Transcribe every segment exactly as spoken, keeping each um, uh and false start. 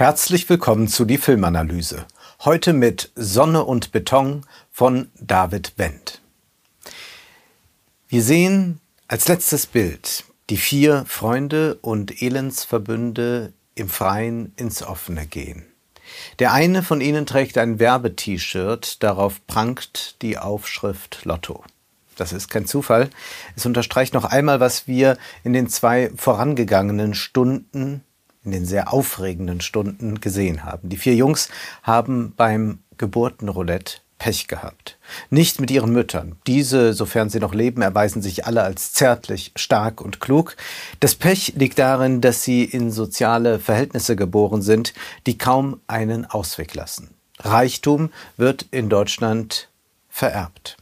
Herzlich willkommen zu die Filmanalyse. Heute mit Sonne und Beton von David Bendt. Wir sehen als letztes Bild die vier Freunde und Elendsverbünde im Freien ins Offene gehen. Der eine von ihnen trägt ein Werbe-T-Shirt, darauf prangt die Aufschrift Lotto. Das ist kein Zufall. Es unterstreicht noch einmal, was wir in den zwei vorangegangenen Stunden in den sehr aufregenden Stunden gesehen haben. Die vier Jungs haben beim Geburtenroulette Pech gehabt. Nicht mit ihren Müttern. Diese, sofern sie noch leben, erweisen sich alle als zärtlich, stark und klug. Das Pech liegt darin, dass sie in soziale Verhältnisse geboren sind, die kaum einen Ausweg lassen. Reichtum wird in Deutschland vererbt.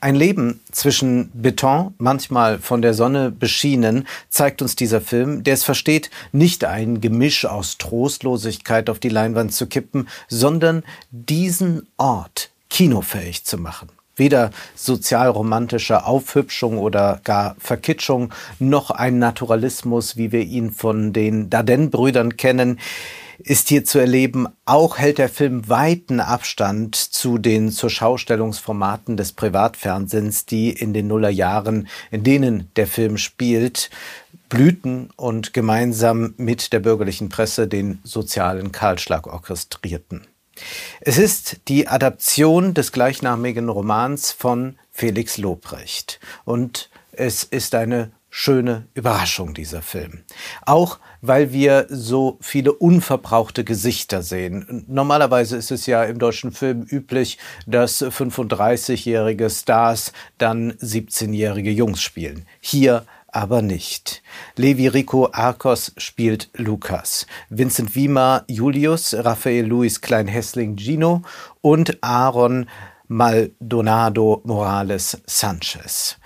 Ein Leben zwischen Beton, manchmal von der Sonne beschienen, zeigt uns dieser Film, der es versteht, nicht ein Gemisch aus Trostlosigkeit auf die Leinwand zu kippen, sondern diesen Ort kinofähig zu machen. Weder sozialromantische Aufhübschung oder gar Verkitschung, noch ein Naturalismus, wie wir ihn von den Dardenne-Brüdern kennen, ist hier zu erleben. Auch hält der Film weiten Abstand zu den zur Schaustellungsformaten des Privatfernsehens, die in den Nullerjahren, in denen der Film spielt, blühten und gemeinsam mit der bürgerlichen Presse den sozialen Kahlschlag orchestrierten. Es ist die Adaption des gleichnamigen Romans von Felix Lobrecht und es ist eine schöne Überraschung, dieser Film. Auch weil wir so viele unverbrauchte Gesichter sehen. Normalerweise ist es ja im deutschen Film üblich, dass fünfunddreißigjährige Stars dann siebzehnjährige Jungs spielen. Hier aber nicht. Levi Rico Arcos spielt Lukas, Vincent Wima Julius, Rafael Luis Klein-Hessling Gino und Aaron Maldonado Morales Sanchez.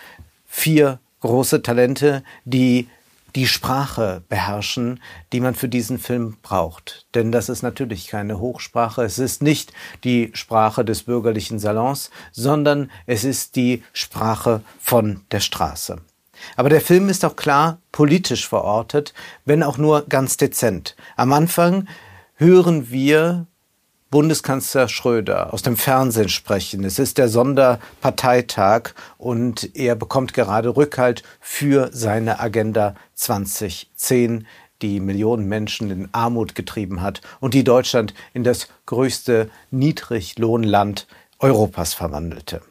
Vier große Talente, die die Sprache beherrschen, die man für diesen Film braucht. Denn das ist natürlich keine Hochsprache. Es ist nicht die Sprache des bürgerlichen Salons, sondern es ist die Sprache von der Straße. Aber der Film ist auch klar politisch verortet, wenn auch nur ganz dezent. Am Anfang hören wir Bundeskanzler Schröder aus dem Fernsehen sprechen. Es ist der Sonderparteitag und er bekommt gerade Rückhalt für seine Agenda zwanzig zehn, die Millionen Menschen in Armut getrieben hat und die Deutschland in das größte Niedriglohnland Europas verwandelte.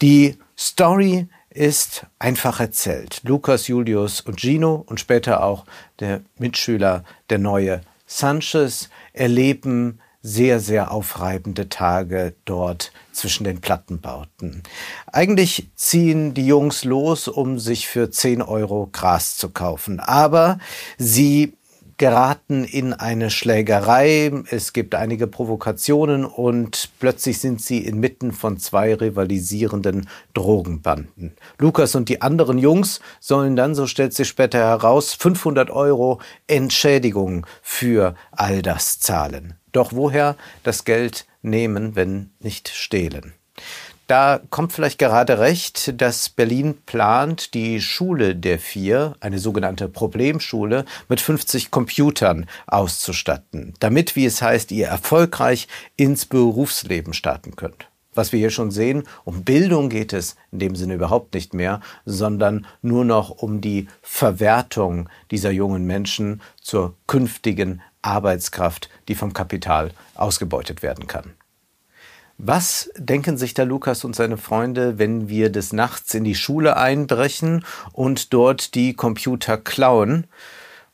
Die Story ist einfach erzählt. Lukas, Julius und Gino und später auch der Mitschüler, der neue Sanchez, erleben sehr, sehr aufreibende Tage dort zwischen den Plattenbauten. Eigentlich ziehen die Jungs los, um sich für zehn Euro Gras zu kaufen. Aber sie geraten in eine Schlägerei. Es gibt einige Provokationen und plötzlich sind sie inmitten von zwei rivalisierenden Drogenbanden. Lukas und die anderen Jungs sollen dann, so stellt sich später heraus, fünfhundert Euro Entschädigung für all das zahlen. Doch woher das Geld nehmen, wenn nicht stehlen? Da kommt vielleicht gerade recht, dass Berlin plant, die Schule der vier, eine sogenannte Problemschule, mit fünfzig Computern auszustatten, damit, wie es heißt, ihr erfolgreich ins Berufsleben starten könnt. Was wir hier schon sehen, um Bildung geht es in dem Sinne überhaupt nicht mehr, sondern nur noch um die Verwertung dieser jungen Menschen zur künftigen Arbeitskraft, die vom Kapital ausgebeutet werden kann. Was denken sich da Lukas und seine Freunde, wenn wir des Nachts in die Schule einbrechen und dort die Computer klauen?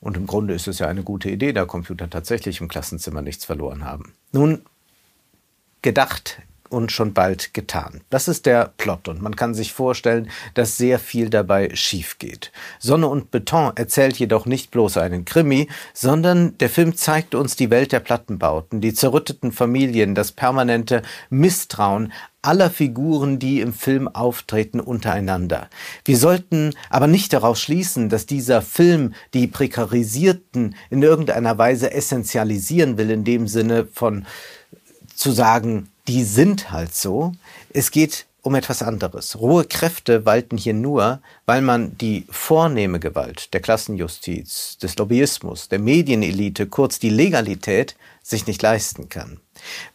Und im Grunde ist es ja eine gute Idee, da Computer tatsächlich im Klassenzimmer nichts verloren haben. Nun, gedacht und schon bald getan. Das ist der Plot und man kann sich vorstellen, dass sehr viel dabei schief geht. Sonne und Beton erzählt jedoch nicht bloß einen Krimi, sondern der Film zeigt uns die Welt der Plattenbauten, die zerrütteten Familien, das permanente Misstrauen aller Figuren, die im Film auftreten, untereinander. Wir sollten aber nicht daraus schließen, dass dieser Film die Prekarisierten in irgendeiner Weise essenzialisieren will, in dem Sinne von zu sagen, die sind halt so. Es geht um etwas anderes. Rohe Kräfte walten hier nur, weil man die vornehme Gewalt der Klassenjustiz, des Lobbyismus, der Medienelite, kurz die Legalität, sich nicht leisten kann.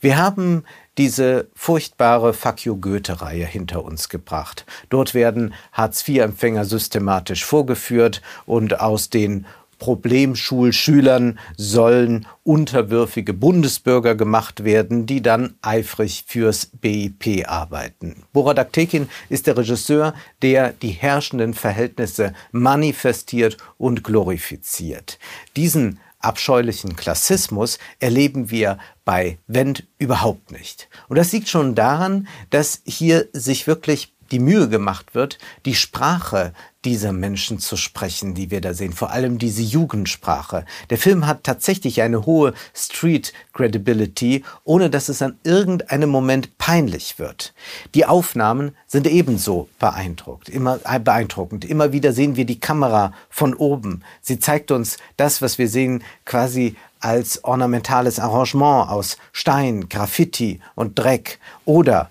Wir haben diese furchtbare Fuck you Goethe-Reihe hinter uns gebracht. Dort werden Hartz-vier-Empfänger systematisch vorgeführt und aus den Problemschulschülern sollen unterwürfige Bundesbürger gemacht werden, die dann eifrig fürs B I P arbeiten. Bora Dağtekin ist der Regisseur, der die herrschenden Verhältnisse manifestiert und glorifiziert. Diesen abscheulichen Klassismus erleben wir bei Wendt überhaupt nicht. Und das liegt schon daran, dass hier sich wirklich die Mühe gemacht wird, die Sprache dieser Menschen zu sprechen, die wir da sehen, vor allem diese Jugendsprache. Der Film hat tatsächlich eine hohe Street-Credibility, ohne dass es an irgendeinem Moment peinlich wird. Die Aufnahmen sind ebenso beeindruckend. Immer beeindruckend. Immer wieder sehen wir die Kamera von oben. Sie zeigt uns das, was wir sehen, quasi als ornamentales Arrangement aus Stein, Graffiti und Dreck. Oder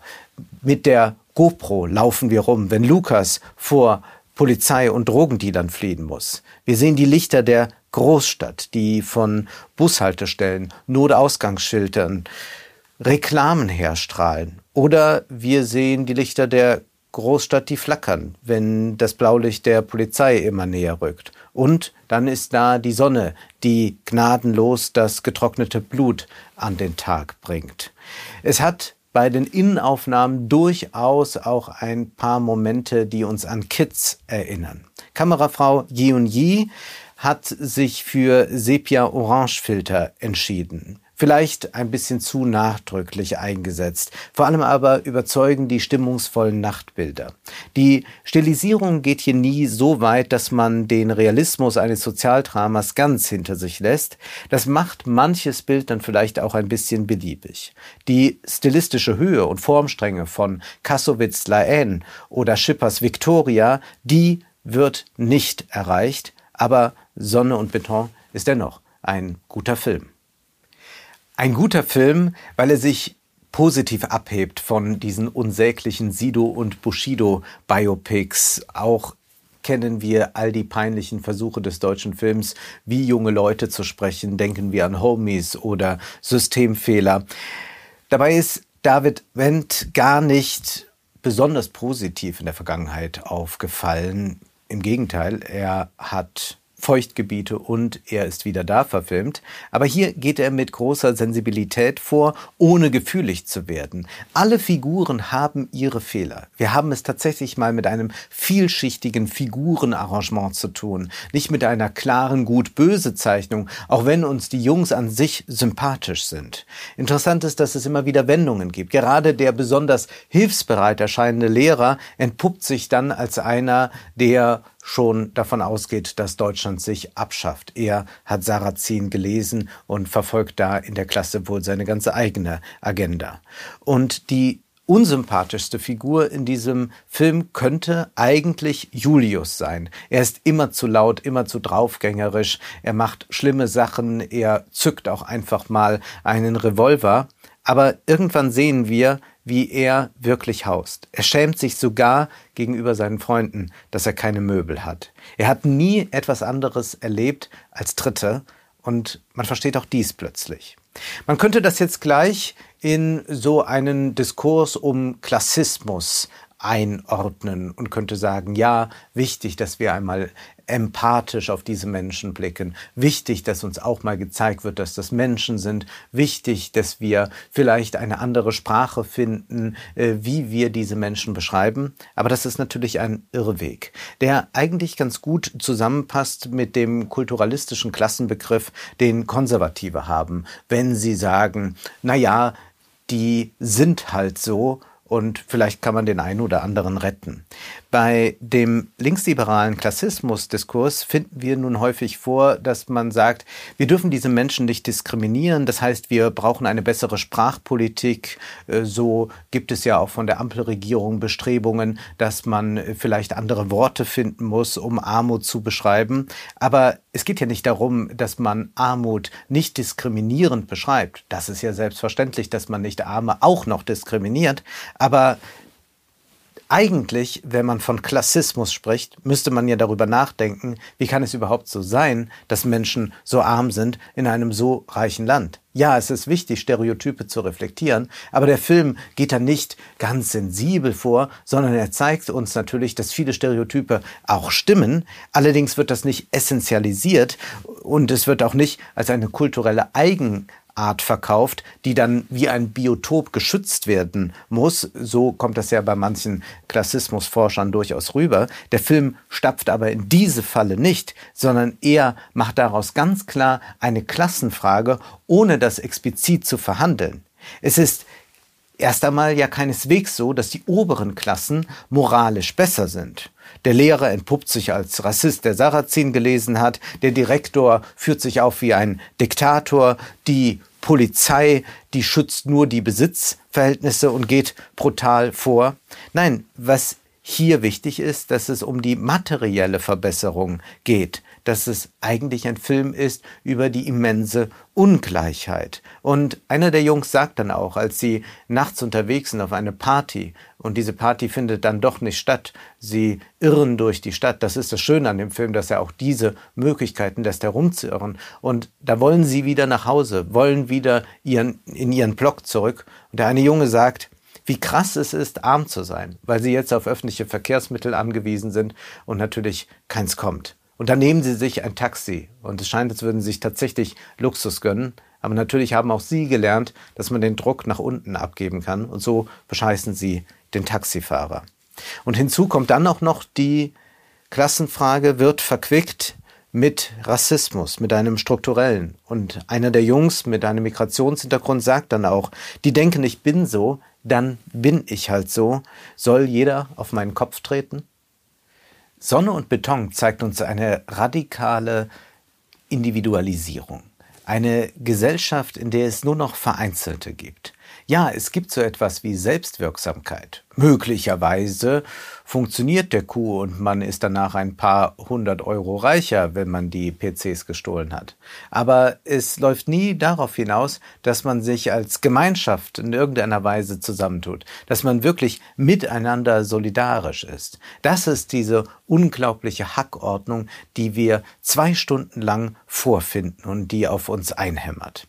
mit der GoPro laufen wir rum, wenn Lukas vor Polizei und Drogendealern fliehen muss. Wir sehen die Lichter der Großstadt, die von Bushaltestellen, Notausgangsschildern, Reklamen herstrahlen. Oder wir sehen die Lichter der Großstadt, die flackern, wenn das Blaulicht der Polizei immer näher rückt. Und dann ist da die Sonne, die gnadenlos das getrocknete Blut an den Tag bringt. Es hat bei den Innenaufnahmen durchaus auch ein paar Momente, die uns an Kids erinnern. Kamerafrau Yeun Yi hat sich für Sepia-Orange-Filter entschieden. Vielleicht ein bisschen zu nachdrücklich eingesetzt. Vor allem aber überzeugen die stimmungsvollen Nachtbilder. Die Stilisierung geht hier nie so weit, dass man den Realismus eines Sozialdramas ganz hinter sich lässt. Das macht manches Bild dann vielleicht auch ein bisschen beliebig. Die stilistische Höhe und Formstränge von Kassovitz, La Haine oder Schippers, Victoria, die wird nicht erreicht. Aber Sonne und Beton ist dennoch ein guter Film. Ein guter Film, weil er sich positiv abhebt von diesen unsäglichen Sido- und Bushido-Biopics. Auch kennen wir all die peinlichen Versuche des deutschen Films, wie junge Leute zu sprechen. Denken wir an Homies oder Systemfehler. Dabei ist David Bendt gar nicht besonders positiv in der Vergangenheit aufgefallen. Im Gegenteil, er hat Feuchtgebiete und Er ist wieder da verfilmt. Aber hier geht er mit großer Sensibilität vor, ohne gefühlig zu werden. Alle Figuren haben ihre Fehler. Wir haben es tatsächlich mal mit einem vielschichtigen Figurenarrangement zu tun. Nicht mit einer klaren Gut-Böse Zeichnung, auch wenn uns die Jungs an sich sympathisch sind. Interessant ist, dass es immer wieder Wendungen gibt. Gerade der besonders hilfsbereit erscheinende Lehrer entpuppt sich dann als einer, der schon davon ausgeht, dass Deutschland sich abschafft. Er hat Sarrazin gelesen und verfolgt da in der Klasse wohl seine ganze eigene Agenda. Und die unsympathischste Figur in diesem Film könnte eigentlich Julius sein. Er ist immer zu laut, immer zu draufgängerisch. Er macht schlimme Sachen. Er zückt auch einfach mal einen Revolver. Aber irgendwann sehen wir, wie er wirklich haust. Er schämt sich sogar gegenüber seinen Freunden, dass er keine Möbel hat. Er hat nie etwas anderes erlebt als Dritte und man versteht auch dies plötzlich. Man könnte das jetzt gleich in so einen Diskurs um Klassismus einordnen und könnte sagen, ja, wichtig, dass wir einmal empathisch auf diese Menschen blicken. Wichtig, dass uns auch mal gezeigt wird, dass das Menschen sind. Wichtig, dass wir vielleicht eine andere Sprache finden, wie wir diese Menschen beschreiben. Aber das ist natürlich ein Irrweg, der eigentlich ganz gut zusammenpasst mit dem kulturalistischen Klassenbegriff, den Konservative haben, wenn sie sagen, na ja, die sind halt so. Und vielleicht kann man den einen oder anderen retten. Bei dem linksliberalen Klassismusdiskurs finden wir nun häufig vor, dass man sagt, wir dürfen diese Menschen nicht diskriminieren. Das heißt, wir brauchen eine bessere Sprachpolitik. So gibt es ja auch von der Ampelregierung Bestrebungen, dass man vielleicht andere Worte finden muss, um Armut zu beschreiben. Aber es geht ja nicht darum, dass man Armut nicht diskriminierend beschreibt. Das ist ja selbstverständlich, dass man nicht Arme auch noch diskriminiert. Aber Eigentlich, wenn man von Klassismus spricht, müsste man ja darüber nachdenken, wie kann es überhaupt so sein, dass Menschen so arm sind in einem so reichen Land. Ja, es ist wichtig, Stereotype zu reflektieren, aber der Film geht da nicht ganz sensibel vor, sondern er zeigt uns natürlich, dass viele Stereotype auch stimmen. Allerdings wird das nicht essenzialisiert und es wird auch nicht als eine kulturelle Eigenart verkauft, die dann wie ein Biotop geschützt werden muss. So kommt das ja bei manchen Klassismusforschern durchaus rüber. Der Film stapft aber in diese Falle nicht, sondern eher macht daraus ganz klar eine Klassenfrage, ohne das explizit zu verhandeln. Es ist erst einmal ja keineswegs so, dass die oberen Klassen moralisch besser sind. Der Lehrer entpuppt sich als Rassist, der Sarrazin gelesen hat. Der Direktor führt sich auf wie ein Diktator. Die Polizei, die schützt nur die Besitzverhältnisse und geht brutal vor. Nein, was hier wichtig ist, dass es um die materielle Verbesserung geht. Dass es eigentlich ein Film ist über die immense Ungleichheit. Und einer der Jungs sagt dann auch, als sie nachts unterwegs sind auf eine Party und diese Party findet dann doch nicht statt, sie irren durch die Stadt. Das ist das Schöne an dem Film, dass er auch diese Möglichkeiten lässt, herumzuirren. Und da wollen sie wieder nach Hause, wollen wieder ihren, in ihren Block zurück. Und der eine Junge sagt, wie krass es ist, arm zu sein, weil sie jetzt auf öffentliche Verkehrsmittel angewiesen sind und natürlich keins kommt. Und dann nehmen sie sich ein Taxi und es scheint, als würden sie sich tatsächlich Luxus gönnen. Aber natürlich haben auch sie gelernt, dass man den Druck nach unten abgeben kann und so bescheißen sie den Taxifahrer. Und hinzu kommt dann auch noch die Klassenfrage, wird verquickt mit Rassismus, mit einem strukturellen. Und einer der Jungs mit einem Migrationshintergrund sagt dann auch, die denken, ich bin so, dann bin ich halt so. Soll jeder auf meinen Kopf treten? Sonne und Beton zeigt uns eine radikale Individualisierung. Eine Gesellschaft, in der es nur noch Vereinzelte gibt. Ja, es gibt so etwas wie Selbstwirksamkeit. Möglicherweise funktioniert der Coup und man ist danach ein paar hundert Euro reicher, wenn man die P Cs gestohlen hat. Aber es läuft nie darauf hinaus, dass man sich als Gemeinschaft in irgendeiner Weise zusammentut, dass man wirklich miteinander solidarisch ist. Das ist diese unglaubliche Hackordnung, die wir zwei Stunden lang vorfinden und die auf uns einhämmert.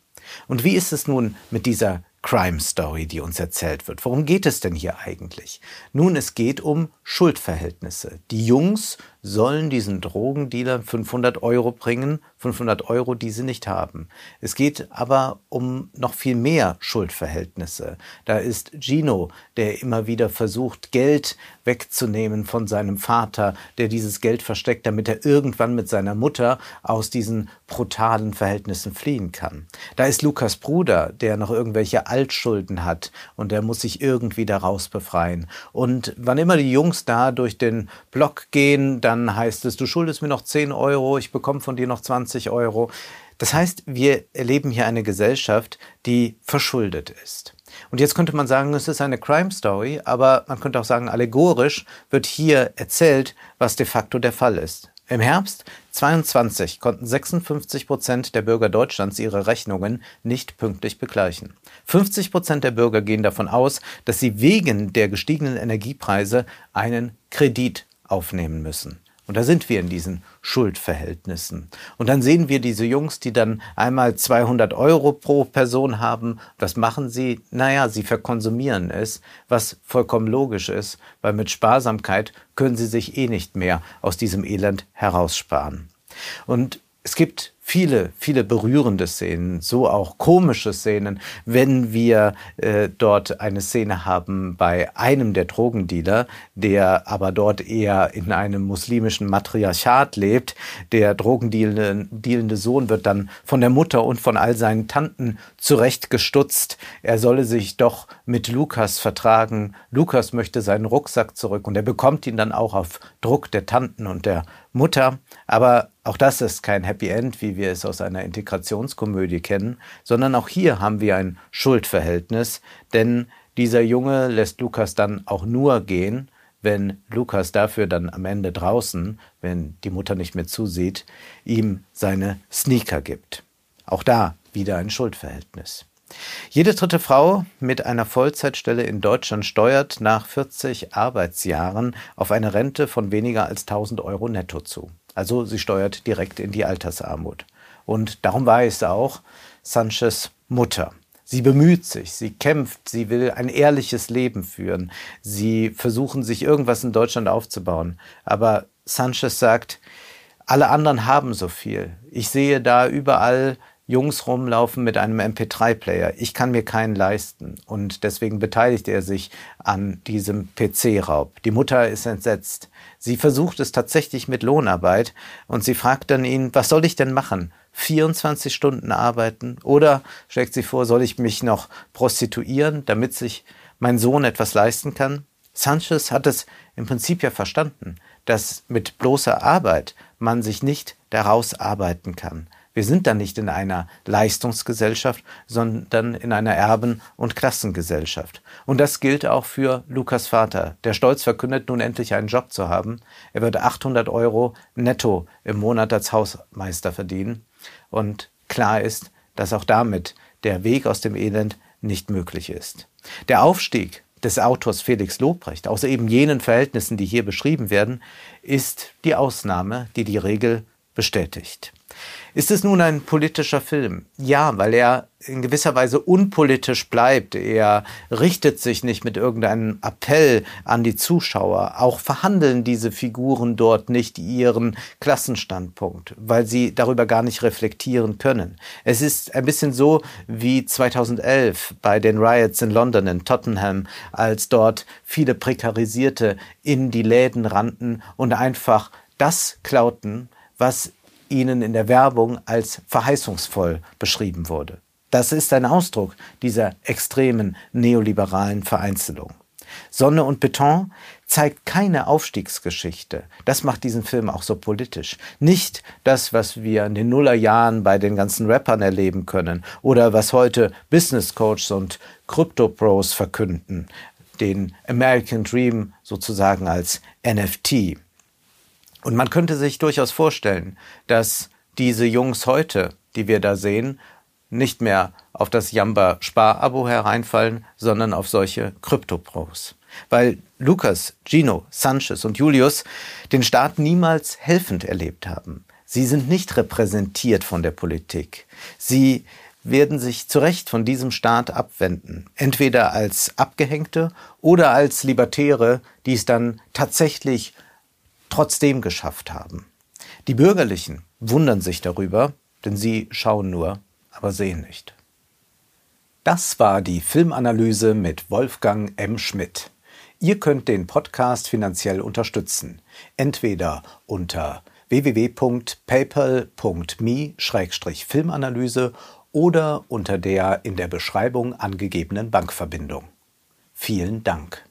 Und wie ist es nun mit dieser Crime-Story, die uns erzählt wird? Worum geht es denn hier eigentlich? Nun, es geht um Schuldverhältnisse. Die Jungs sollen diesen Drogendealern fünfhundert Euro bringen, fünfhundert Euro, die sie nicht haben. Es geht aber um noch viel mehr Schuldverhältnisse. Da ist Gino, der immer wieder versucht, Geld wegzunehmen von seinem Vater, der dieses Geld versteckt, damit er irgendwann mit seiner Mutter aus diesen brutalen Verhältnissen fliehen kann. Da ist Lukas Bruder, der noch irgendwelche Altschulden hat und der muss sich irgendwie daraus befreien. Und wann immer die Jungs da durch den Block gehen, dann heißt es, du schuldest mir noch zehn Euro, ich bekomme von dir noch zwanzig Euro. Das heißt, wir erleben hier eine Gesellschaft, die verschuldet ist. Und jetzt könnte man sagen, es ist eine Crime-Story, aber man könnte auch sagen, allegorisch wird hier erzählt, was de facto der Fall ist. Im Herbst zweiundzwanzig konnten sechsundfünfzig Prozent der Bürger Deutschlands ihre Rechnungen nicht pünktlich begleichen. fünfzig Prozent der Bürger gehen davon aus, dass sie wegen der gestiegenen Energiepreise einen Kredit aufnehmen müssen. Und da sind wir in diesen Schuldverhältnissen. Und dann sehen wir diese Jungs, die dann einmal zweihundert Euro pro Person haben. Was machen sie? Naja, sie verkonsumieren es, was vollkommen logisch ist, weil mit Sparsamkeit können sie sich eh nicht mehr aus diesem Elend heraussparen. Und es gibt viele, viele berührende Szenen, so auch komische Szenen. Wenn wir äh, dort eine Szene haben bei einem der Drogendealer, der aber dort eher in einem muslimischen Matriarchat lebt, der drogendealende Sohn wird dann von der Mutter und von all seinen Tanten zurechtgestutzt. Er solle sich doch mit Lukas vertragen. Lukas möchte seinen Rucksack zurück und er bekommt ihn dann auch auf Druck der Tanten und der Mutter. Aber auch das ist kein Happy End, wie wir es aus einer Integrationskomödie kennen, sondern auch hier haben wir ein Schuldverhältnis, denn dieser Junge lässt Lukas dann auch nur gehen, wenn Lukas dafür dann am Ende draußen, wenn die Mutter nicht mehr zusieht, ihm seine Sneaker gibt. Auch da wieder ein Schuldverhältnis. Jede dritte Frau mit einer Vollzeitstelle in Deutschland steuert nach vierzig Arbeitsjahren auf eine Rente von weniger als tausend Euro netto zu. Also sie steuert direkt in die Altersarmut. Und darum war es auch Sanchez' Mutter. Sie bemüht sich, sie kämpft, sie will ein ehrliches Leben führen. Sie versuchen, sich irgendwas in Deutschland aufzubauen. Aber Sanchez sagt, alle anderen haben so viel. Ich sehe da überall Jungs rumlaufen mit einem M P drei Player. Ich kann mir keinen leisten. Und deswegen beteiligt er sich an diesem P C Raub. Die Mutter ist entsetzt. Sie versucht es tatsächlich mit Lohnarbeit. Und sie fragt dann ihn, was soll ich denn machen? vierundzwanzig Stunden arbeiten? Oder, schlägt sie vor, soll ich mich noch prostituieren, damit sich mein Sohn etwas leisten kann? Sanchez hat es im Prinzip ja verstanden, dass mit bloßer Arbeit man sich nicht daraus arbeiten kann. Wir sind dann nicht in einer Leistungsgesellschaft, sondern in einer Erben- und Klassengesellschaft. Und das gilt auch für Lukas Vater, der stolz verkündet, nun endlich einen Job zu haben. Er wird achthundert Euro netto im Monat als Hausmeister verdienen. Und klar ist, dass auch damit der Weg aus dem Elend nicht möglich ist. Der Aufstieg des Autors Felix Lobrecht aus eben jenen Verhältnissen, die hier beschrieben werden, ist die Ausnahme, die die Regel bestätigt. Ist es nun ein politischer Film? Ja, weil er in gewisser Weise unpolitisch bleibt. Er richtet sich nicht mit irgendeinem Appell an die Zuschauer. Auch verhandeln diese Figuren dort nicht ihren Klassenstandpunkt, weil sie darüber gar nicht reflektieren können. Es ist ein bisschen so wie zweitausendelf bei den Riots in London, in Tottenham, als dort viele Prekarisierte in die Läden rannten und einfach das klauten, was ihnen in der Werbung als verheißungsvoll beschrieben wurde. Das ist ein Ausdruck dieser extremen neoliberalen Vereinzelung. Sonne und Beton zeigt keine Aufstiegsgeschichte. Das macht diesen Film auch so politisch. Nicht das, was wir in den Nullerjahren bei den ganzen Rappern erleben können oder was heute Business Coaches und Crypto-Pros verkünden, den American Dream sozusagen als N F T. Und man könnte sich durchaus vorstellen, dass diese Jungs heute, die wir da sehen, nicht mehr auf das Jamba-Spar-Abo hereinfallen, sondern auf solche Krypto-Pros. Weil Lukas, Gino, Sanchez und Julius den Staat niemals helfend erlebt haben. Sie sind nicht repräsentiert von der Politik. Sie werden sich zu Recht von diesem Staat abwenden. Entweder als Abgehängte oder als Libertäre, die es dann tatsächlich trotzdem geschafft haben. Die Bürgerlichen wundern sich darüber, denn sie schauen nur, aber sehen nicht. Das war die Filmanalyse mit Wolfgang M. Schmidt. Ihr könnt den Podcast finanziell unterstützen, entweder unter w w w punkt paypal punkt me slash filmanalyse oder unter der in der Beschreibung angegebenen Bankverbindung. Vielen Dank.